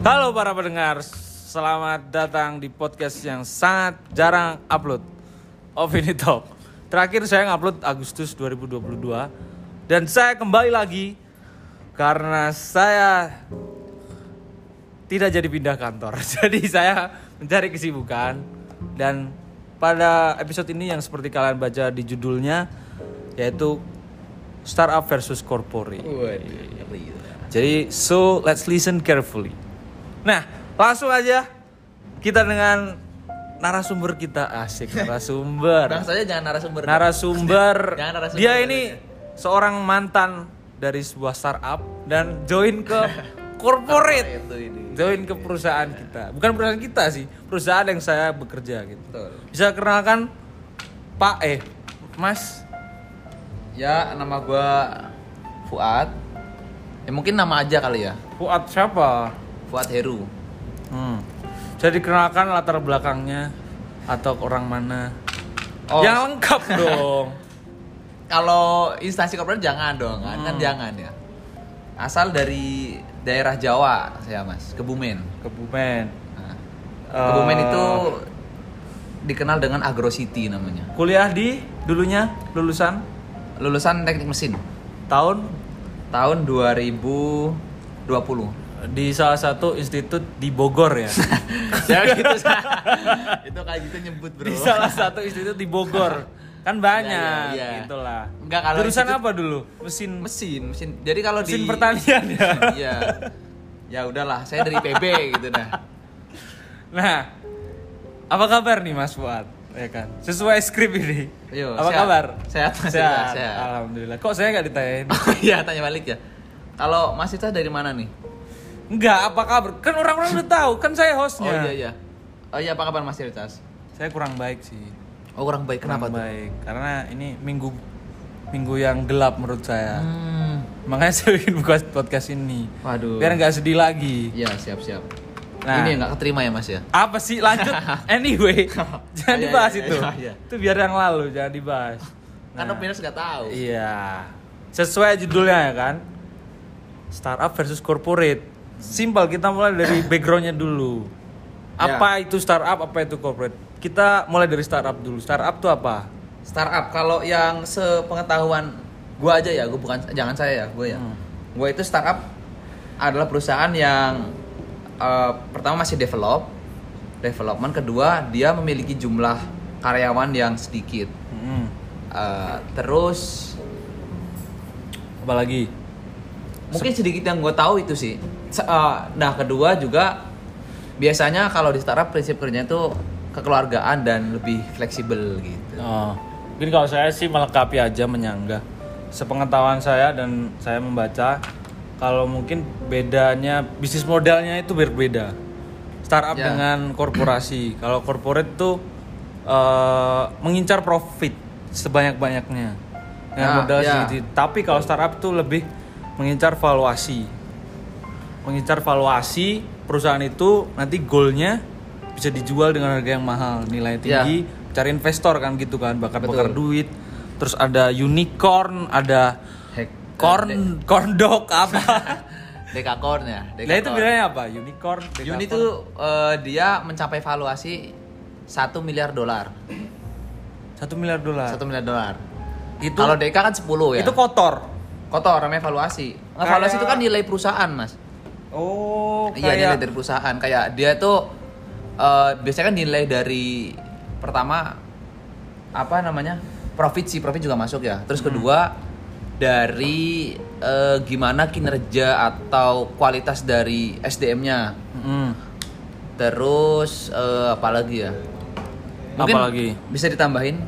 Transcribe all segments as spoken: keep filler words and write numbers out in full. Halo para pendengar, selamat datang di podcast yang sangat jarang upload, Of In It Talk. Terakhir saya ngupload Agustus dua ribu dua puluh dua dan saya kembali lagi karena saya tidak jadi pindah kantor. Jadi saya mencari kesibukan dan pada episode ini yang seperti kalian baca di judulnya yaitu Startup versus Corporate. Jadi so let's listen carefully. Nah, langsung aja kita dengan narasumber kita. Asik, narasumber. Maksudnya jangan narasumber. Narasumber. Jangan narasumber. Dia ini seorang mantan dari sebuah startup dan join ke corporate. Join ke perusahaan kita. Bukan perusahaan kita sih, perusahaan yang saya bekerja gitu. Bisa kenalkan Pak eh Mas? Ya, nama gua Fuad. Ya mungkin nama aja kali ya. Fuad siapa? Fuad Heru. Hmm. Jadi kenalkan latar belakangnya atau orang mana? Oh. Yang lengkap dong. Kalau instansi korporat jangan dong, hmm. kan jangan ya. Asal dari daerah Jawa saya Mas, Kebumen. Kebumen. Nah. Kebumen uh. itu dikenal dengan Agro City namanya. Kuliah di dulunya lulusan lulusan teknik mesin. Tahun tahun dua ribu dua puluh. Di salah satu institut di Bogor ya. Ya gitu. Itu kayak gitu nyebut, Bro. Di salah satu institut di Bogor. Kan banyak ya, ya, ya. Itulah. Enggak, kalau jurusan institut, apa dulu? Mesin. Mesin, mesin. Jadi kalau mesin di mesin pertanian ya. Iya. Ya udahlah, saya dari P B gitu dah. Nah. Apa kabar nih Mas Fuad? Ya kan. Sesuai skrip ini. Yo, apa sehat. Kabar? Sehat, Mas. Sehat. Sehat. Alhamdulillah. Kok saya enggak ditanyain? Iya, tanya balik ya. Kalau Mas Ita dari mana nih? Enggak, apa kabar? Kan orang-orang udah tahu, kan saya hostnya. Oh iya iya. Oh iya, apa kabar Mas Ita? Saya kurang baik sih. Oh, kurang baik. Kenapa kurang tuh? Baik. Karena ini minggu minggu yang gelap menurut saya. Hmm. Makanya saya bikin podcast ini. Waduh. Biar enggak sedih lagi. Iya, siap-siap. Nah, ini nggak keterima ya Mas ya? Apa sih? Lanjut. Anyway, jangan oh, iya, dibahas iya, itu. Iya, iya. Itu biar yang lalu, jangan dibahas. Nah, karena pemirsa nggak tahu. Iya. Sesuai judulnya ya kan. Startup versus corporate. Simpel, kita mulai dari backgroundnya dulu. Apa ya. Itu startup? Apa itu corporate? Kita mulai dari startup dulu. Startup itu apa? Startup kalau yang sepengetahuan gue aja ya, gue bukan jangan saya ya, gue ya. Hmm. Gue itu startup adalah perusahaan yang Uh, pertama masih develop, development. Kedua dia memiliki jumlah karyawan yang sedikit. Mm. Uh, terus apa lagi? Mungkin sedikit yang gue tahu itu sih. Uh, nah kedua juga biasanya kalau di startup prinsip kerjanya itu kekeluargaan dan lebih fleksibel gitu. Oh, mungkin kalau saya sih melengkapi aja menyanggah. Sepengetahuan saya dan saya membaca. Kalau mungkin bedanya bisnis modelnya itu berbeda startup ya. Dengan korporasi. Kalau corporate tuh uh, mengincar profit sebanyak-banyaknya dengan ya, modal ya. Sedikit. Tapi kalau startup tuh lebih mengincar valuasi, mengincar valuasi perusahaan itu nanti goalnya bisa dijual dengan harga yang mahal, nilai tinggi, ya. Cari investor kan gitu kan, bakar-bakar duit. Terus ada unicorn, ada Corn, corn dog apa? Dekakorn ya. Nah itu bilangnya apa? Unicorn. Dekakorn. Uni itu uh, dia mencapai valuasi satu miliar dolar. satu miliar dolar. satu miliar dolar. Itu kalau deka kan sepuluh ya. Itu kotor. Kotor namanya valuasi. Nah, kayak valuasi itu kan nilai perusahaan, Mas. Oh, kayak iya, nilai dari perusahaan. Kayak dia tuh uh, biasanya kan nilai dari pertama apa namanya? Profit sih, profit juga masuk ya. Terus kedua hmm. dari eh, gimana kinerja atau kualitas dari S D M-nya. Mm. Terus eh, apa lagi ya? Mungkin apa lagi? Bisa ditambahin?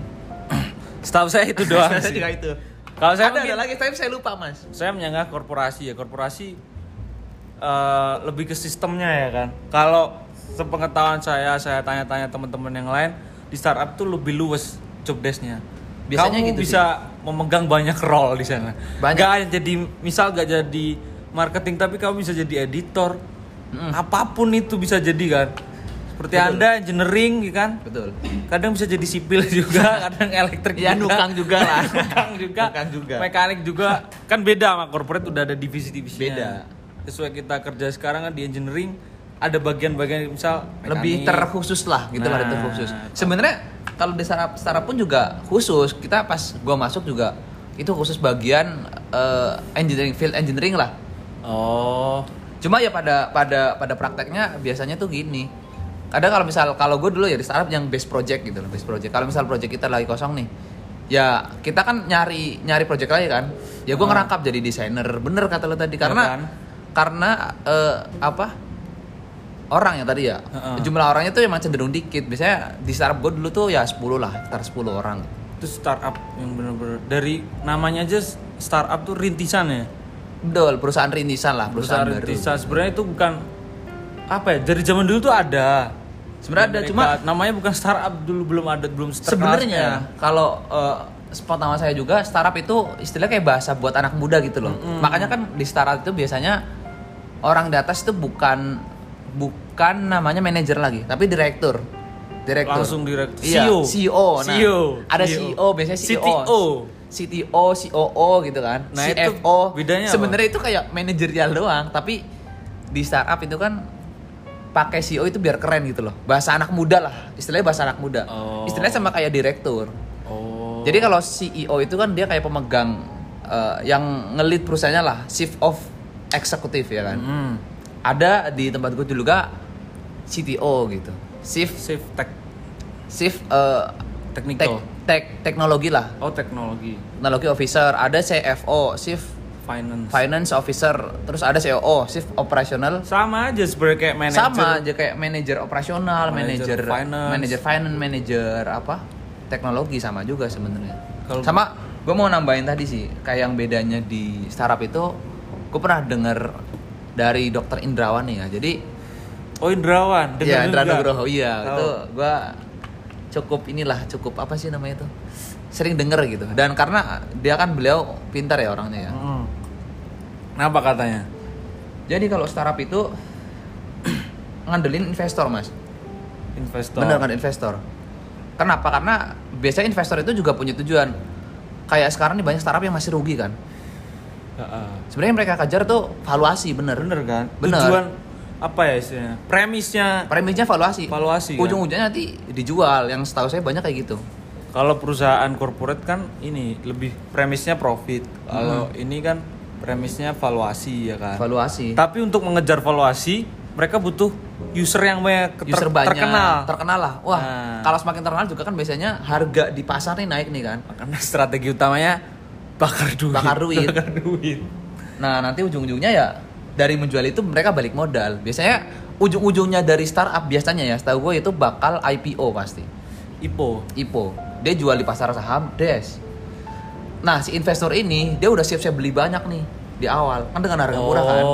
Setahu saya itu doang sih. Saya itu. Kalau saya ada, mungkin, ada lagi, tapi saya lupa Mas. Saya menyanggah korporasi ya. Korporasi eh, lebih ke sistemnya ya kan. Kalau sepengetahuan saya, saya tanya-tanya teman-teman yang lain, di startup tuh lebih luwes job desk-nya. Biasanya kamu gitu bisa sih. Memegang banyak role di sana. Gak jadi misal gak jadi marketing tapi kamu bisa jadi editor. Mm. Apapun itu bisa jadi kan. Seperti betul. Anda engineering kan. Betul. Kadang bisa jadi sipil juga, kadang elektrik ya, juga. Nukang juga lah. Nukang juga. Nukang juga. Mekanik juga. Kan beda sama corporate udah ada divisi-divisinya. Beda. Sesuai kita kerja sekarang kan di engineering ada bagian-bagian misal mekanik, lebih terkhusus lah gitu nah, ada terkhusus. Sebenarnya kalau di startup startup pun juga khusus. Kita pas gua masuk juga itu khusus bagian uh, engineering, field engineering lah. Oh. Cuma ya pada pada pada prakteknya biasanya tuh gini. Kadang kalau misal kalau gue dulu ya di startup yang base project gitu loh, base project. Kalau misal project kita lagi kosong nih, ya kita kan nyari nyari project lagi kan. Ya gue oh. ngerangkap jadi desainer. Bener kata lo tadi karena ya kan? Karena uh, apa? Orang ya tadi ya. Uh-uh. Jumlah orangnya tuh emang cenderung dikit. Biasanya di startup gue dulu tuh ya sepuluh lah, sekitar sepuluh orang. Itu startup yang bener-bener dari namanya aja startup tuh rintisan ya. Betul, perusahaan rintisan lah, perusahaan, perusahaan rintisan. Sebenarnya itu bukan apa ya? Dari zaman dulu tuh ada. Sebenarnya ada, cuma namanya bukan startup dulu, belum ada, belum startup. Sebenarnya kalau uh, sepengetahuan saya juga startup itu istilah kayak bahasa buat anak muda gitu loh. Mm-hmm. Makanya kan di startup itu biasanya orang di atas itu bukan bukan namanya manajer lagi, tapi direktur. Direktur. Langsung direktur. Iya, C E O. C E O. Nah, C E O. Ada C E O, biasanya C E O. C T O. C T O, C O O gitu kan. Nah, C F O. Sebenarnya itu kayak manajerial doang, tapi di startup itu kan pakai C E O itu biar keren gitu loh. Bahasa anak muda lah, istilahnya bahasa anak muda. Oh. Istilahnya sama kayak direktur. Oh. Jadi kalau C E O itu kan dia kayak pemegang uh, yang nge-lead perusahaannya lah, chief of executive ya kan. Mm. Ada di tempat gue dulu gak C T O gitu. Chief Chief tech Chief uh, technical tech. Tek, teknologi lah. Oh, teknologi. Teknologi officer, ada C F O, Chief Finance. Finance officer, terus ada C O O, Chief operational. Sama aja sebenarnya kayak manager. Sama aja kayak manager operasional, manager, manager finance, manager finance, manager apa? Teknologi sama juga sebenarnya. Kalo... Sama, gue mau nambahin tadi sih, kayak yang bedanya di startup itu gue pernah dengar dari Dokter Indrawan nih ya. Jadi Oh, Indrawan, dengar ya, Indra Nugroho. Iya, oh. Itu gue cukup inilah cukup apa sih namanya itu sering denger gitu dan karena dia kan beliau pintar ya orangnya ya. Hmm. Kenapa katanya? Jadi kalau startup itu ngandelin investor mas. Investor. Bener kan investor. Kenapa? Karena biasanya investor itu juga punya tujuan. Kayak sekarang nih banyak startup yang masih rugi kan. Uh-uh. Sebenarnya mereka kejar tuh valuasi bener. Bener kan. Bener. Tujuan. Apa ya istilahnya? Premisnya Premisnya valuasi. Valuasi. Ujung-ujungnya kan? Nanti dijual. Yang setahu saya banyak kayak gitu. Kalau perusahaan corporate kan ini lebih premisnya profit. Kalau hmm. ini kan premisnya valuasi ya kan. Valuasi. Tapi untuk mengejar valuasi, mereka butuh user yang banyak, ter- user banyak terkenal. Terkenal lah. Wah, nah. Kalau semakin terkenal juga kan biasanya harga di pasar nih naik nih kan. Karena strategi utamanya bakar duit. Bakar duit. Bakar duit. Nah, nanti ujung-ujungnya ya dari menjual itu mereka balik modal. Biasanya ujung-ujungnya dari startup biasanya ya, setahu gue itu bakal I P O pasti. I P O. I P O. Dia jual di pasar saham, des. Nah, si investor ini dia udah siap-siap beli banyak nih di awal. Kan dengan harga murah kan.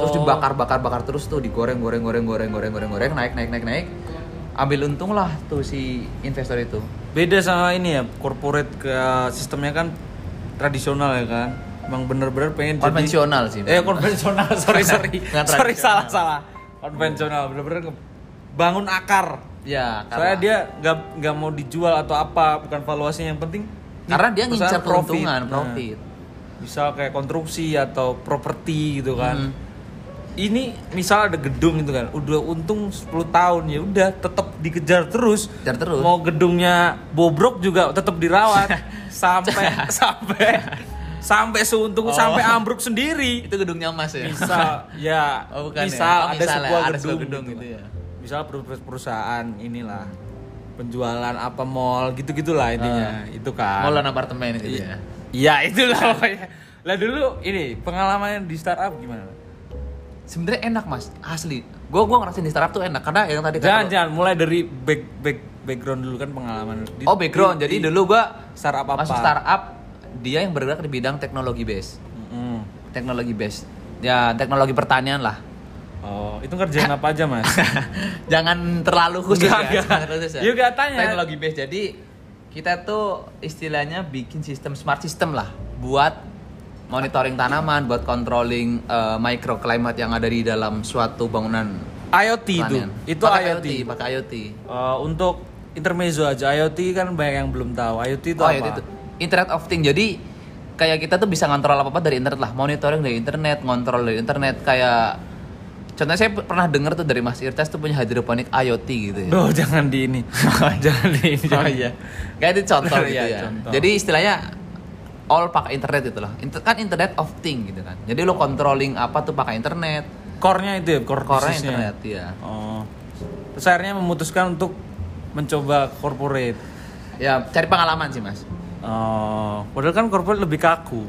Terus dibakar-bakar-bakar terus tuh, digoreng-goreng-goreng-goreng-goreng-goreng-goreng, naik-naik-naik-naik. Ambil untung lah tuh si investor itu. Beda sama ini ya, corporate ke sistemnya kan tradisional ya kan. Emang bener-bener pengen konvensional jadi... Konvensional sih. Eh, konvensional. Sorry, sorry. sorry, salah-salah. Konvensional. Bener-bener bangun akar. Ya, karena... Soalnya dia gak, gak mau dijual atau apa. Bukan valuasinya yang penting. Karena dia ngincar keuntungan, profit. Nah, misal kayak konstruksi atau properti gitu kan. Hmm. Ini misal ada gedung gitu kan. Udah untung sepuluh tahun. Ya udah tetap dikejar terus. Kejar terus. Mau gedungnya bobrok juga tetap dirawat. sampai... sampai... sampai seuntung oh. sampai ambruk sendiri itu gedungnya emas ya misal ya oh, misal ya? Oh, ada sebuah ya, gedung, ada gedung gitu, gitu ya misal perusahaan inilah penjualan apa mall gitu gitulah intinya uh, itu kan mall dan apartemen gitu I- ya iya itulah pokoknya lah dulu ini pengalaman di startup gimana sebenarnya enak mas asli gua gua ngerasain di startup tuh enak karena yang tadi jangan jangan mulai dari back back background dulu kan pengalaman di, oh background di, jadi di, dulu gua startup apa masuk startup dia yang bergerak di bidang teknologi base, mm. teknologi base, ya teknologi pertanian lah. Oh, itu ngerjain apa aja mas? Jangan terlalu khusus ya. You gak tanya. Teknologi base, jadi kita tuh istilahnya bikin sistem smart system lah, buat monitoring tanaman, buat controlling uh, microclimate yang ada di dalam suatu bangunan. I O T pertanian. Itu, itu pakai I O T. I O T, pakai I O T. Uh, untuk intermezzo aja, I O T kan banyak yang belum tahu. I O T itu oh, apa? I O T itu. Internet of Things. Jadi kayak kita tuh bisa ngontrol apa-apa dari internet lah. Monitoring dari internet, ngontrol dari internet kayak Contohnya saya pernah dengar tuh dari Mas Irtas tuh punya hidroponik IoT gitu ya. Oh, jangan di ini. Jangan di ini. Oh iya. Kayak itu contoh gitu ya. Contoh. Jadi istilahnya all pakai internet gitu loh. Inter- kan internet of thing gitu kan. Jadi lo controlling apa tuh pakai internet. Core-nya itu ya, core core internet ya. Oh. Terus akhirnya memutuskan untuk mencoba corporate. Ya, cari pengalaman sih, Mas. Oh, padahal kan corporate lebih kaku.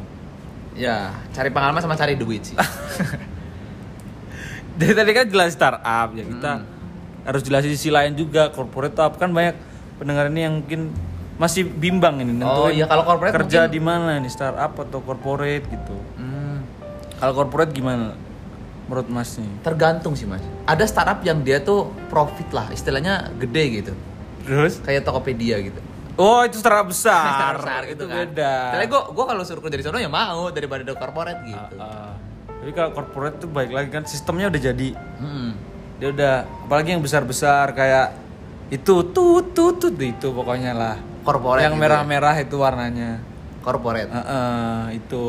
Ya, cari pengalaman sama cari duit sih. Dari tadi kan jelas startup ya, kita hmm. harus jelasin sisi lain juga. Corporate startup kan banyak pendengar ini yang mungkin masih bimbang ini nentuin. Oh iya, kalau corporate kerja mungkin... di mana nih, startup atau corporate gitu. Hmm. Kalau corporate gimana menurut Mas nih? Tergantung sih Mas. Ada startup yang dia tuh profit lah, istilahnya gede gitu. Terus kayak Tokopedia gitu. Oh, itu startup besar. Besar gitu itu kan. Beda. Tapi gua gua kalau suruh kerja di sono ya mau daripada di corporate gitu. Uh, uh. Jadi kalau corporate tuh baik lagi kan sistemnya udah jadi, hmm. dia udah, apalagi yang besar-besar kayak itu tut tut tut itu pokoknya lah. Corporate yang gitu merah-merah ya? Itu warnanya. Corporate. Uh-uh, itu.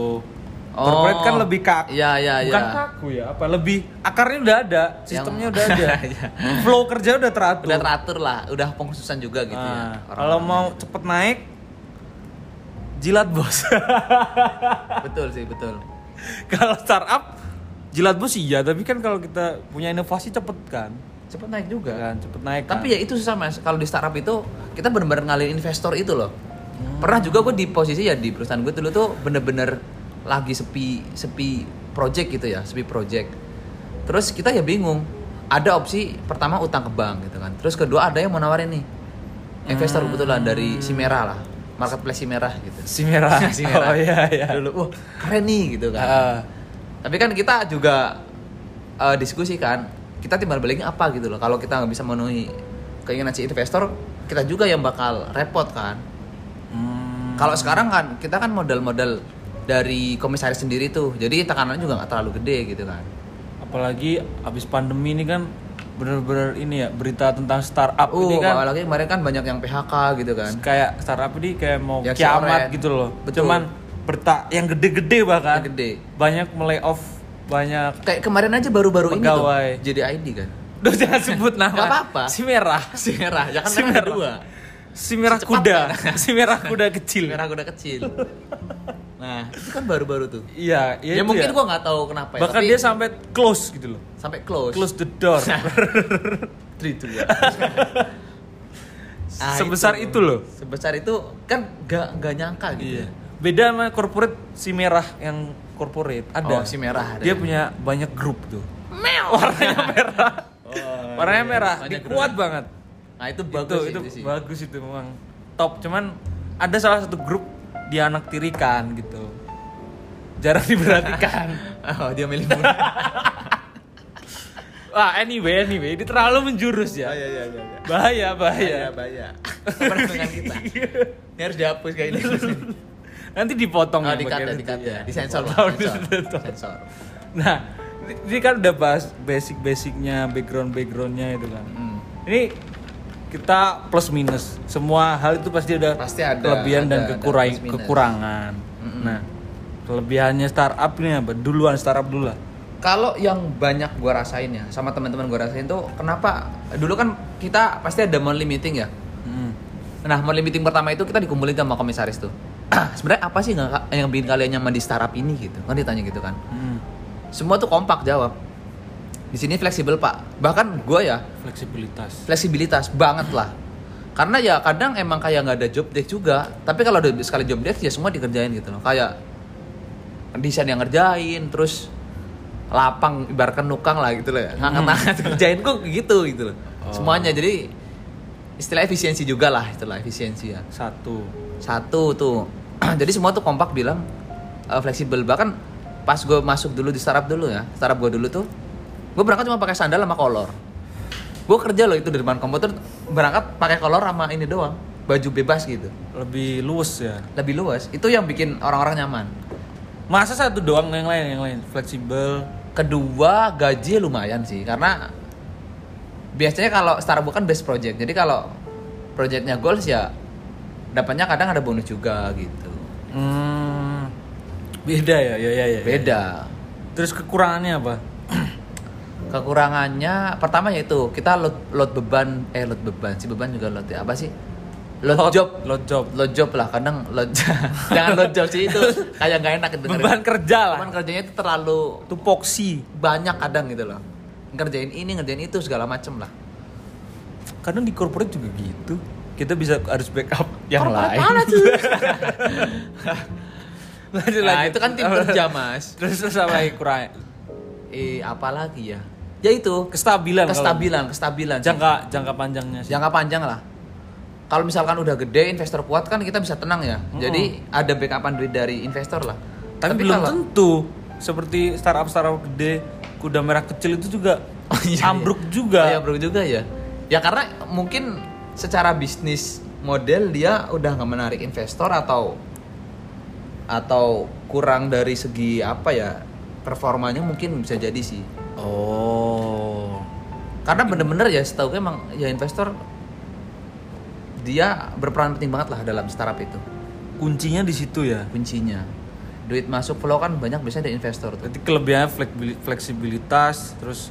Oh. Corporate kan lebih kaku. Ya, ya, bukan ya. Kaku ya, apa lebih akarnya udah ada, sistemnya yang... udah ada, flow kerja udah teratur. Udah teratur lah, udah pengkhususan juga gitu uh, ya. Kalau mau cepet naik, jilat bos. Betul sih, betul. Kalau startup jilat bos iya, tapi kan kalau kita punya inovasi cepet kan, cepet naik juga kan, cepet naik. Tapi kan. Ya itu susah Mas, kalau di startup itu kita benar-benar ngalihin investor itu loh. Hmm. Pernah juga gue di posisi ya di perusahaan gue dulu tuh bener-bener lagi sepi sepi project gitu ya, sepi project. Terus kita ya bingung, ada opsi pertama utang ke bank gitu kan. Terus kedua ada yang mau nawarin nih investor hmm. kebetulan dari Simera lah. Marketplace Simera gitu. Simera. Simera. Oh iya iya. Dulu, wah, keren nih gitu kan. Uh. Tapi kan kita juga uh, diskusi kan, kita timbal baliknya apa gitu loh. Kalau kita enggak bisa memenuhi keinginan si investor, kita juga yang bakal repot kan. Hmm. Kalau sekarang kan kita kan modal-modal dari komisaris sendiri tuh. Jadi tekanannya juga enggak terlalu gede gitu kan. Apalagi abis pandemi ini kan bener-bener ini ya, berita tentang startup uh, ini kan apalagi kemarin kan banyak yang P H K gitu kan, kayak startup ini kayak mau ya, kiamat gitu loh. Betul. Cuman berita yang gede-gede bahkan yang gede. Banyak melay-off banyak kayak kemarin aja baru-baru pegawai. Ini tuh jadi I D kan. Duh, jangan sebut nama. Gak apa-apa. Si merah si merah ya kan, si merah dua si merah kuda kan? Si merah kuda kecil merah kuda kecil Nah, itu kan baru-baru tuh. Iya, iya. Ya mungkin ya. Gua enggak tahu kenapa ya. Bahkan tapi... dia sampai close gitu loh. Sampai close. Close the door. three two one Ah, sebesar itu, itu loh. Sebesar itu kan enggak enggak nyangka gitu. Iya. Beda sama corporate si merah yang corporate. Ada oh, si merah. Ada. Dia punya banyak grup tuh. Meow. Warnanya merah. Oh, warnanya iya. merah. Kuat banget. Nah, itu bagus itu. Itu, itu bagus itu memang top. Cuman ada salah satu grup dia anak tirikan gitu, jarang diperhatikan. Oh, dia milih murah. Wah, anyway anyway ini terlalu menjurus ya. Oh, iya, iya, iya. bahaya bahaya bahaya bahaya pertanyaan kita ini harus dihapus kayak ini. Nanti dipotong oh, ya dikat ya, dikat ya. Ya. Disensor lah, sensor. Sensor. Nah, ini kan udah bahas basic basicnya, background backgroundnya itu kan. Hmm. Ini kita plus minus semua hal itu pasti ada, pasti ada kelebihan ada, dan kekurang, ada kekurangan. Mm-hmm. Nah, kelebihannya startup ini apa? Duluan startup dulu lah. Kalau yang banyak gua rasain ya, sama teman-teman gua rasain tuh kenapa dulu kan kita pasti ada monthly meeting ya. Mm. Nah, monthly meeting pertama itu kita dikumpulin sama komisaris tuh. Sebenarnya apa sih yang bikin kalian nyaman di startup ini gitu? Kan ditanya gitu kan. Mm. Semua tuh kompak jawab. Di sini fleksibel Pak, bahkan gue ya fleksibilitas fleksibilitas banget lah, karena ya kadang emang kayak nggak ada job desk juga, tapi kalau ada sekali job desk ya semua dikerjain gitu loh, kayak desain yang ngerjain, terus lapang ibaratkan nukang lah gitu loh ya, ngangkat-ngangkat kerjain kok gitu gitu loh, oh. semuanya jadi istilah efisiensi juga lah, istilah efisiensi ya satu satu tuh. Jadi semua tuh kompak bilang uh, fleksibel. Bahkan pas gue masuk dulu di startup dulu ya, startup gue dulu tuh gue berangkat cuma pakai sandal sama kolor. Gue kerja loh itu di depan komputer, berangkat pakai kolor sama ini doang, baju bebas gitu. Lebih luas ya. Lebih luas. Itu yang bikin orang-orang nyaman. Masa satu doang, yang lain yang lain fleksibel. Kedua, gaji lumayan sih, karena biasanya kalau startup kan base project. Jadi kalau projectnya goals ya dapatnya kadang ada bonus juga gitu. Hmm. Beda ya, ya ya ya. Beda. Terus kekurangannya apa? Kekurangannya pertama yaitu kita load, load beban eh load beban sih beban juga load ya. Apa sih? Load, load job, load job, load job lah kadang load jangan load job sih itu kayak gak enak dengerin. Beban kerja lah. Beban kerjanya itu terlalu tupoksi, banyak kadang gitu loh. Ngerjain ini, ngerjain itu segala macem lah. Kadang di corporate juga gitu. Kita bisa harus backup yang lain. Mana tuh? Nah, itu kan tim kerja, Mas. Terus terus apa yang kurang? Eh, apalagi ya? Ya itu, kestabilan. Kestabilan, kestabilan. Jangka jangka panjangnya sih. Jangka panjang lah. Kalau misalkan udah gede, investor kuat kan kita bisa tenang ya. Mm-hmm. Jadi ada backupan duit dari investor lah. Tapi, Tapi belum kalau... tentu. Seperti startup startup gede, kuda merah kecil itu juga oh, iya, ambruk iya. juga. Oh, iya, ambruk juga ya. Ya karena mungkin secara bisnis model dia udah nggak menarik investor atau atau kurang dari segi apa ya performanya mungkin bisa jadi sih. Oh. Karena bener-bener ya setahu gue emang ya investor dia berperan penting banget lah dalam startup itu. Kuncinya di situ ya. Kuncinya. Duit masuk flow kan banyak biasanya dari investor tuh. Jadi kelebihannya fleksibilitas, terus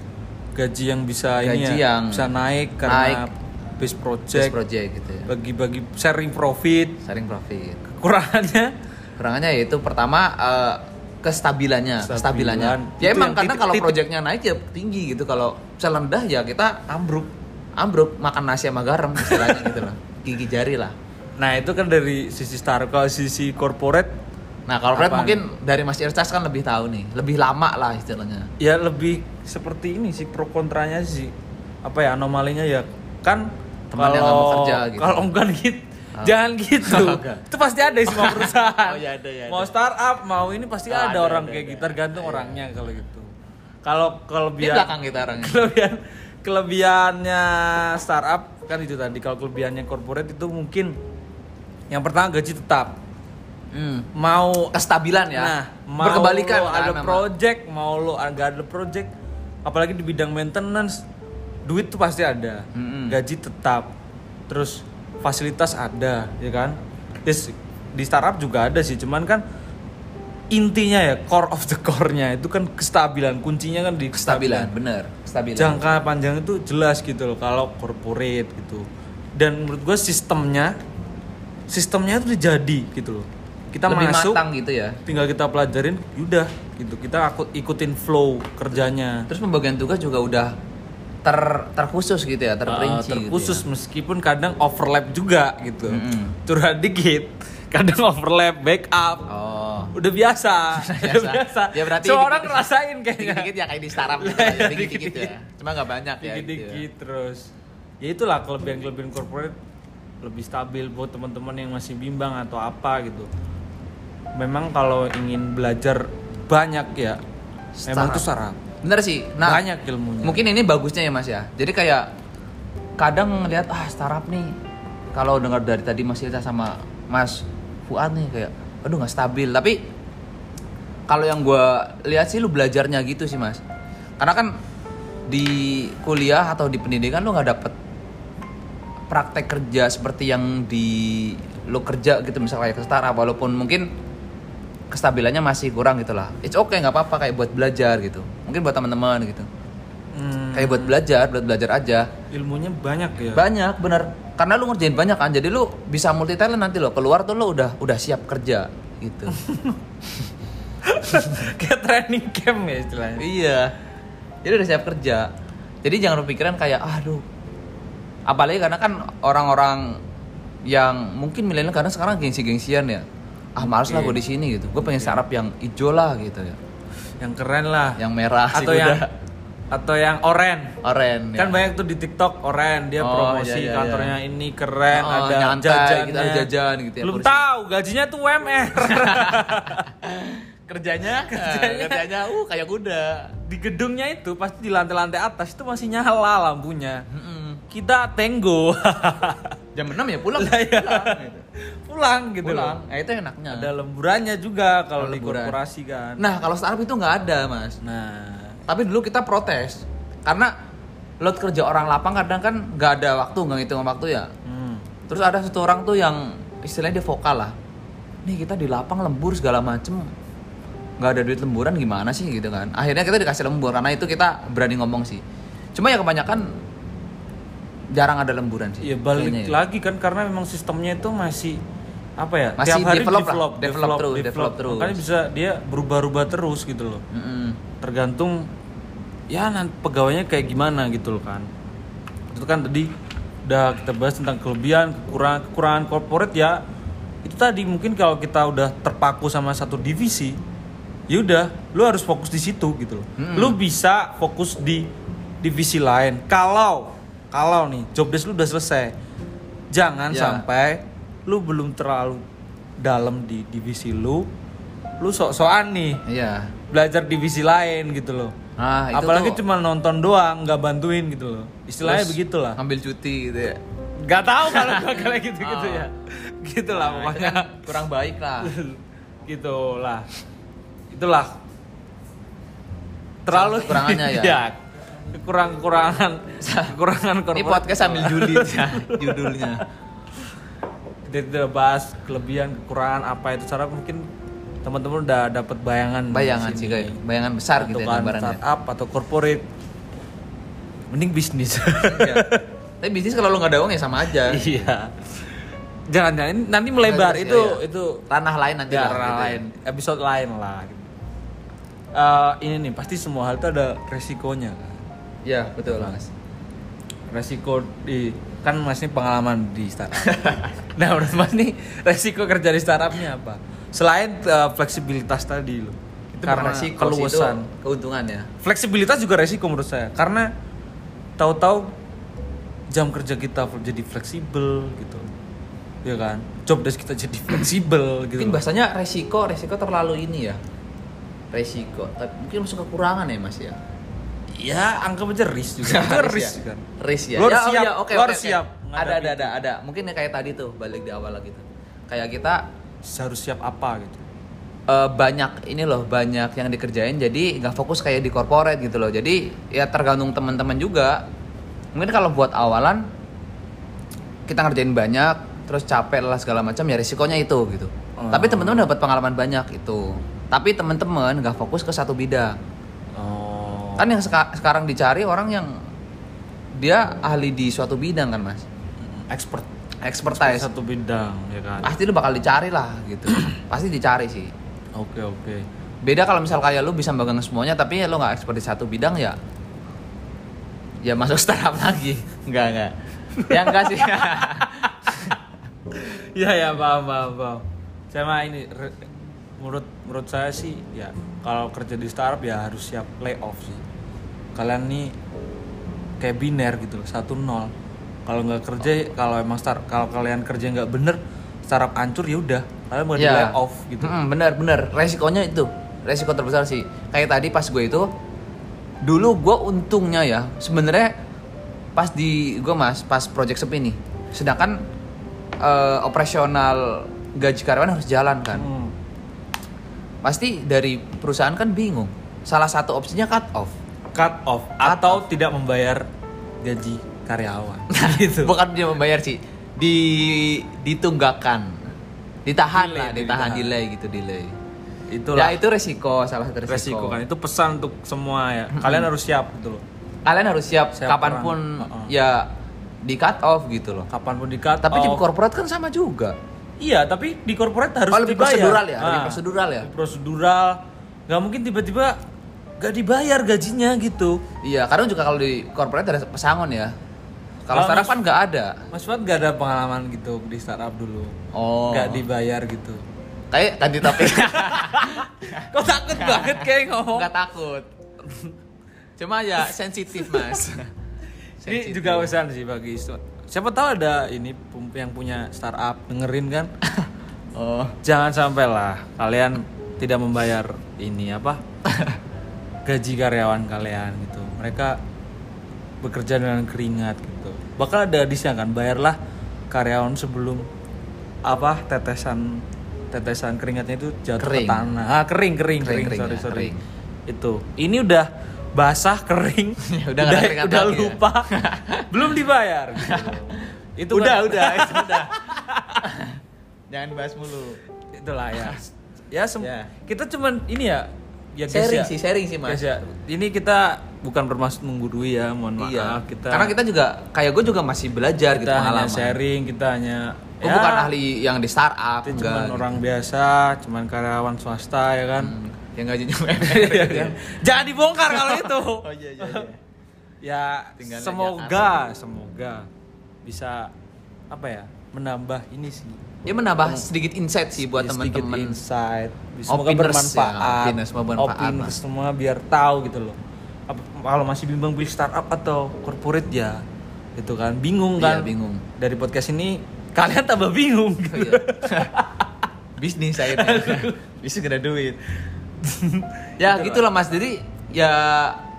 gaji yang bisa gaji ini ya, yang bisa naik karena naik, base project. Base project gitu ya. Bagi-bagi sharing profit, sharing profit. Kekurangannya, kekurangannya yaitu pertama uh, kestabilannya, Stabilan. kestabilannya. Ya itu emang karena titik, kalau projectnya naik ya tinggi gitu, kalau bisa rendah ya kita ambruk. Ambruk makan nasi sama garam istilahnya gitu lah. Gigi jari lah. Nah, itu kan dari sisi startup. Kalau sisi corporate, nah corporate apaan? Mungkin dari Mas Ircas kan lebih tahu nih, lebih lama lah istilahnya. Ya lebih seperti ini sih pro kontranya sih. Apa ya anomalinya ya? Kan temannya nggak mau kerja gitu. Kalau enggak gitu. Oh. Jangan gitu. Itu pasti ada di semua perusahaan. Oh, ya ada, ya ada. Mau startup, mau ini pasti oh, ada, ada orang ada, kayak ada, gitar ada. Gantung ada, orangnya kalau gitu. Kalau kelebihan belakang gitarannya. Kelebihan kelebihannya startup kan itu tadi. Kalau kelebihannya corporate itu mungkin yang pertama gaji tetap, hmm. mau kestabilan ya, nah, mau berkebalikan lo ada project, mau lo nggak ada project, apalagi di bidang maintenance duit tuh pasti ada, hmm. gaji tetap, terus fasilitas ada ya kan. Yes, di startup juga ada sih, cuman kan intinya ya core of the core-nya itu kan kestabilan, kuncinya kan di kestabilan, kestabilan. Bener kestabilan. Jangka panjang itu jelas gitu loh kalau corporate gitu. Dan menurut gue sistemnya sistemnya itu jadi gitu loh, kita lebih masuk matang gitu ya, tinggal kita pelajarin udah gitu, kita ikutin flow kerjanya. Terus pembagian tugas juga udah ter terkhusus gitu ya, terperinci uh, terkhusus gitu ya. Meskipun kadang overlap juga gitu, mm-hmm. curhat dikit kadang overlap backup. Oh. Udah biasa, udah biasa. Ya berarti semua orang ngerasain kayaknya. Dikit-dikit ya kayak di startup gitu ya, dikit-dikit ya. Cuma nggak banyak ya. Dikit-dikit terus. Ya itulah kelebihan-kelebihan corporate lebih stabil buat teman-teman yang masih bimbang atau apa gitu. Memang kalau ingin belajar banyak ya, memang itu startup. Bener sih. Nah, banyak ilmunya. Mungkin ini bagusnya ya Mas ya. Jadi kayak kadang ngelihat ah startup nih. Kalau dengar dari tadi Mas Ilta sama Mas Fuad nih kayak aduh nggak stabil, tapi kalau yang gue lihat sih lu belajarnya gitu sih Mas, karena kan di kuliah atau di pendidikan lu nggak dapet praktek kerja seperti yang di lu kerja gitu, misalnya ke startup, walaupun mungkin kestabilannya masih kurang gitulah, it's okay nggak apa-apa kayak buat belajar gitu, mungkin buat teman-teman gitu, hmm. kayak buat belajar, buat belajar aja. Ilmunya banyak ya. Banyak bener. Karena lu ngerjain banyak kan, jadi lu bisa multi talent nanti lo keluar tuh lo udah udah siap kerja gitu. Kayak training camp ya istilahnya. Iya. Jadi udah siap kerja. Jadi jangan berpikiran kayak aduh. Apalagi karena kan orang-orang yang mungkin milenial karena sekarang gengsi-gengsian ya. Ah males lah gue di sini gitu. Gue pengen sarap yang hijau lah gitu ya. Yang keren lah. Yang merah sih atau yang udah. Atau yang oren, oren kan ya. Banyak tuh di TikTok oren dia oh, promosi iya, iya, kantornya iya. Ini keren oh, ada nyantai, jajannya gitu, ada jajan gitu ya, belum kursi. Tahu gajinya tuh U M R. kerjanya kerjanya, kerjanya uh, kayak kuda di gedungnya itu pasti di lantai-lantai atas itu masih nyala lampunya, mm-hmm. kita tenggo. jam enam ya pulang pulang gitu. pulang gitu pulang. Nah itu enaknya ada lemburannya juga kalau di korporasi kan. Nah kalau startup itu nggak ada Mas. Nah tapi dulu kita protes karena load kerja orang lapang kadang kan nggak ada waktu, nggak ngitung waktu ya. Hmm. Terus ada satu orang tuh yang istilahnya dia vokal lah. Nih kita di lapang lembur segala macem. nggak ada duit lemburan gimana sih gitu kan. Akhirnya kita dikasih lembur, karena itu kita berani ngomong sih. Cuma ya kebanyakan jarang ada lemburan sih. Iya, balik kayaknya, lagi ya, kan karena memang sistemnya itu masih apa ya, masih tiap hari develop, develop, develop, develop, terus, develop, develop terus. Makanya bisa dia berubah-ubah terus gitu loh. Mm-hmm. Tergantung ya nanti pegawainya kayak gimana gitu loh kan. Itu kan tadi udah kita bahas tentang kelebihan, kekurangan, kekurangan corporate ya. Itu tadi mungkin kalau kita udah terpaku sama satu divisi, ya udah, lu harus fokus di situ gitu loh. Mm-hmm. Lu bisa fokus di divisi lain. Kalau kalau nih job desk lu udah selesai. Jangan yeah. sampai lu belum terlalu dalam di divisi lu, lu sok-sokan nih, iya. belajar divisi lain gitu loh. Nah, itu apalagi tuh... cuma nonton doang, nggak bantuin gitu loh. Istilahnya terus begitulah. Ambil cuti gitu ya. Gak tahu kalau kayak gitu-gitu oh. ya. Gitulah nah, pokoknya kan kurang baik lah. Gitulah. Itulah. Terlalu kurangannya ya. ya. Kurang-kurangan, kekurangan korporat. Ini podcast sambil juli ya, judulnya. Kita bahas kelebihan, kekurangan apa itu, cara mungkin teman-teman udah dapat bayangan bayangan sih kayak bayangan besar atau gitu ya, gambarannya startup atau corporate. Mending bisnis ya. Tapi bisnis kalau lo nggak ada uang ya sama aja. Iya, jangan-jangan nanti melebar. Nah, itu ya, ya. itu ranah lain nanti ya, ranah gitu lain ya. Episode lain lah. Uh, ini nih pasti semua hal itu ada resikonya kan. Ya betul lah, mas. Resiko di kan mas ini pengalaman di startup. Nah menurut mas nih resiko kerja di startupnya apa? Selain uh, fleksibilitas tadi loh, itu karena resiko, keluasan, keuntungan ya. Fleksibilitas juga resiko menurut saya, karena tahu-tahu jam kerja kita jadi fleksibel gitu, ya kan? Job desk kita jadi fleksibel gitu. Mungkin bahasanya resiko, resiko terlalu ini ya. Resiko, mungkin masuk kekurangan ya mas ya. Ya, anggap aja risk juga. Itu risk kan. Risk ya. Lo harus siap. Ya, oke, lo harus siap. Ada ada ada ada. Mungkin kayak tadi tuh balik di awal gitu. Kayak kita harus siap apa gitu. Uh, banyak ini loh, banyak yang dikerjain jadi enggak fokus kayak di corporate gitu loh. Jadi ya tergantung teman-teman juga. Mungkin kalau buat awalan kita ngerjain banyak, terus capek lah segala macam ya risikonya itu gitu. Hmm. Tapi teman-teman dapat pengalaman banyak itu. Tapi teman-teman enggak fokus ke satu bidang. Kan yang seka- sekarang dicari orang yang dia ahli di suatu bidang kan mas, expert, expertise, expert satu bidang ya kan. Pasti lu bakal dicari lah gitu. Pasti dicari sih. Oke okay, oke. Okay. Beda kalau misal kayak lu bisa megang semuanya tapi lu nggak expert di satu bidang ya, ya masuk startup lagi. Enggak enggak. Ya enggak sih. Ya ya paham paham paham. Sama ini menurut menurut saya sih ya. Kalau kerja di startup ya harus siap layoff sih. Kalian nih kayak biner gitu loh, satu nol. Kalau enggak kerja, kalau emang start kalau kalian kerja enggak bener, startup hancur ya udah, kalian mau ya. Di layoff gitu. Mm-hmm, bener-bener, resikonya itu. Resiko terbesar sih. Kayak tadi pas gue itu dulu gue untungnya ya, sebenarnya pas di gue Mas, pas project sepi nih. Sedangkan eh, operasional gaji karyawan harus jalan kan. Hmm. Pasti dari perusahaan kan bingung. Salah satu opsinya cut off. Cut off atau cut off. Tidak membayar gaji karyawan. Nah, gitu. Bukan dia membayar sih. Di ditunggakan. Ditahan delay, lah, ditahan delay gitu, delay. Itulah. Ya itu resiko, salah satu resiko. Resiko kan itu pesan untuk semua ya. Kalian harus siap gitu loh. Kalian harus siap, siap kapanpun perang. Ya di cut off gitu loh. Kapanpun di cut off. Tapi di korporat kan sama juga. Iya, tapi di korporat harus dibayar. Lebih prosedural ya, nah, lebih prosedural ya. Prosedural, nggak mungkin tiba-tiba nggak dibayar gajinya gitu. Iya, kadang juga kalau di korporat ada pesangon ya. Kalau startup kan nggak ada. Mas Fuad nggak ada pengalaman gitu di startup dulu. Oh. Nggak dibayar gitu. Kayak tadi tapi. Kok takut banget kayak ngomong? Nggak takut. Cuma ya sensitif mas. Sensitive. Ini juga pesan sih bagi startup. Siapa tahu ada ini yang punya startup dengerin kan. Oh, jangan sampailah kalian tidak membayar ini apa? Gaji karyawan kalian gitu. Mereka bekerja dengan keringat gitu. Bakal ada hadisnya kan, bayarlah karyawan sebelum apa? tetesan tetesan keringatnya itu jatuh kering. Ke tanah. Ah, kering kering kering. kering sorry ya, sorry. Kering. Itu. Ini udah basah kering ya, udah udah, udah lupa ya. Belum dibayar gitu. Itu udah kan. udah itu udah jangan bahas mulu itulah ya ya sem- yeah. kita cuman ini ya, ya sharing ya. sih sharing sih mas ya. Ini kita bukan bermaksud menggurui ya, mohon maaf iya. kita karena kita juga kayak gue juga masih belajar kita gitu, hanya sharing, kita hanya gue ya, bukan ahli yang di startup, kita cuman gitu. Orang biasa, cuman karyawan swasta ya kan, hmm, yang gajinya M R ya kan? Jangan dibongkar kalau itu. Oh, iya, iya, iya. Ya tinggal semoga semoga bisa apa ya, menambah ini sih. Ya menambah sedikit insight sih buat teman-teman. Insight. Semoga opiners, bermanfaat. Ya, semua bermanfaat. Opini semua biar tahu gitu loh. Apa, kalau masih bimbang beli startup atau corporate ya, itu kan bingung kan. Iya, bingung. Dari podcast ini kalian tambah bingung gitu. Oh, iya. Bisnis saya. Bisnis gak ada duit. Ya gitu gitulah mas, jadi ya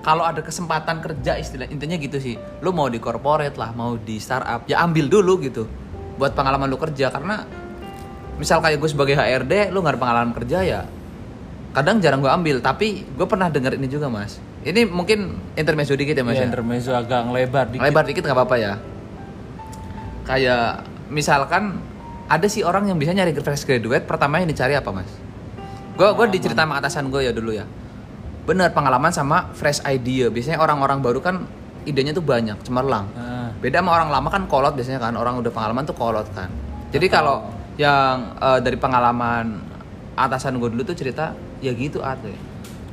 kalau ada kesempatan kerja istilah intinya gitu sih. Lu mau di corporate lah, mau di startup, ya ambil dulu gitu. Buat pengalaman lu kerja, karena misal kayak gue sebagai H R D, lu gak ada pengalaman kerja ya kadang jarang gue ambil. Tapi gue pernah denger ini juga mas, ini mungkin intermezzo dikit ya mas ya, ya? Intermezzo agak ngelebar dikit. Ngelebar dikit gak apa-apa ya. Kayak misalkan ada sih orang yang bisa nyari fresh graduate, pertama yang dicari apa mas? Gue gue dicerita sama atasan gue ya dulu ya, bener, pengalaman sama fresh idea. Biasanya orang-orang baru kan idenya tuh banyak, cemerlang. Beda sama orang lama kan kolot biasanya kan, orang udah pengalaman tuh kolot kan. Jadi kalau yang uh, dari pengalaman atasan gue dulu tuh cerita ya gitu at.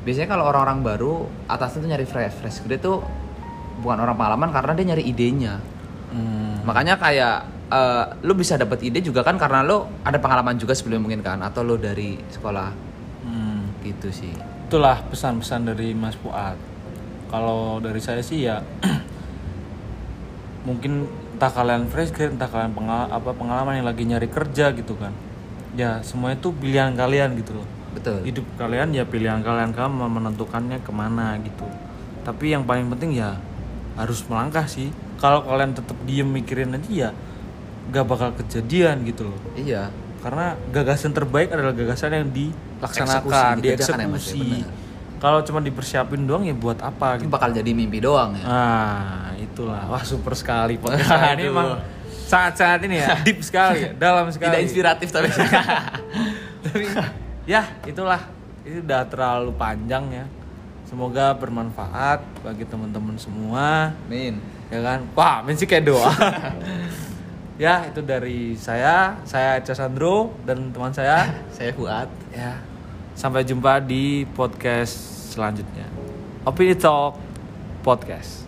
Biasanya kalau orang-orang baru atasan tuh nyari fresh, fresh dia tuh bukan orang pengalaman karena dia nyari idenya. Hmm. Makanya kayak uh, lo bisa dapat ide juga kan karena lo ada pengalaman juga sebelum mungkin kan, atau lo dari sekolah. Hmm. Gitu sih. Itulah pesan-pesan dari Mas Fuad. Kalau dari saya sih ya mungkin entah kalian fresh grade, entah kalian pengal- apa pengalaman yang lagi nyari kerja gitu kan. Ya semuanya itu pilihan kalian gitu loh. Betul. Hidup kalian ya pilihan kalian, kamu menentukannya kemana gitu. Tapi yang paling penting ya harus melangkah sih. Kalau kalian tetap diem mikirin aja ya gak bakal kejadian gitu loh. Iya. Karena gagasan terbaik adalah gagasan yang dilaksanakan, dieksekusi. Kalau cuma dipersiapin doang ya buat apa? Gitu. Bakal jadi mimpi doang ya. Ah, itulah. Wah, super sekali podcast nah, ini memang sangat-sangat ini ya, deep sekali, dalam sekali. Tidak inspiratif tapi. Tapi ya, itulah. Ini udah terlalu panjang ya. Semoga bermanfaat bagi teman-teman semua. Amin. Ya kan? Wah, amin sih kayak doa. Ya, itu dari saya. Saya Eca Sandro dan teman saya, saya Huat. Ya. Sampai jumpa di podcast selanjutnya. Of In It Talk Podcast.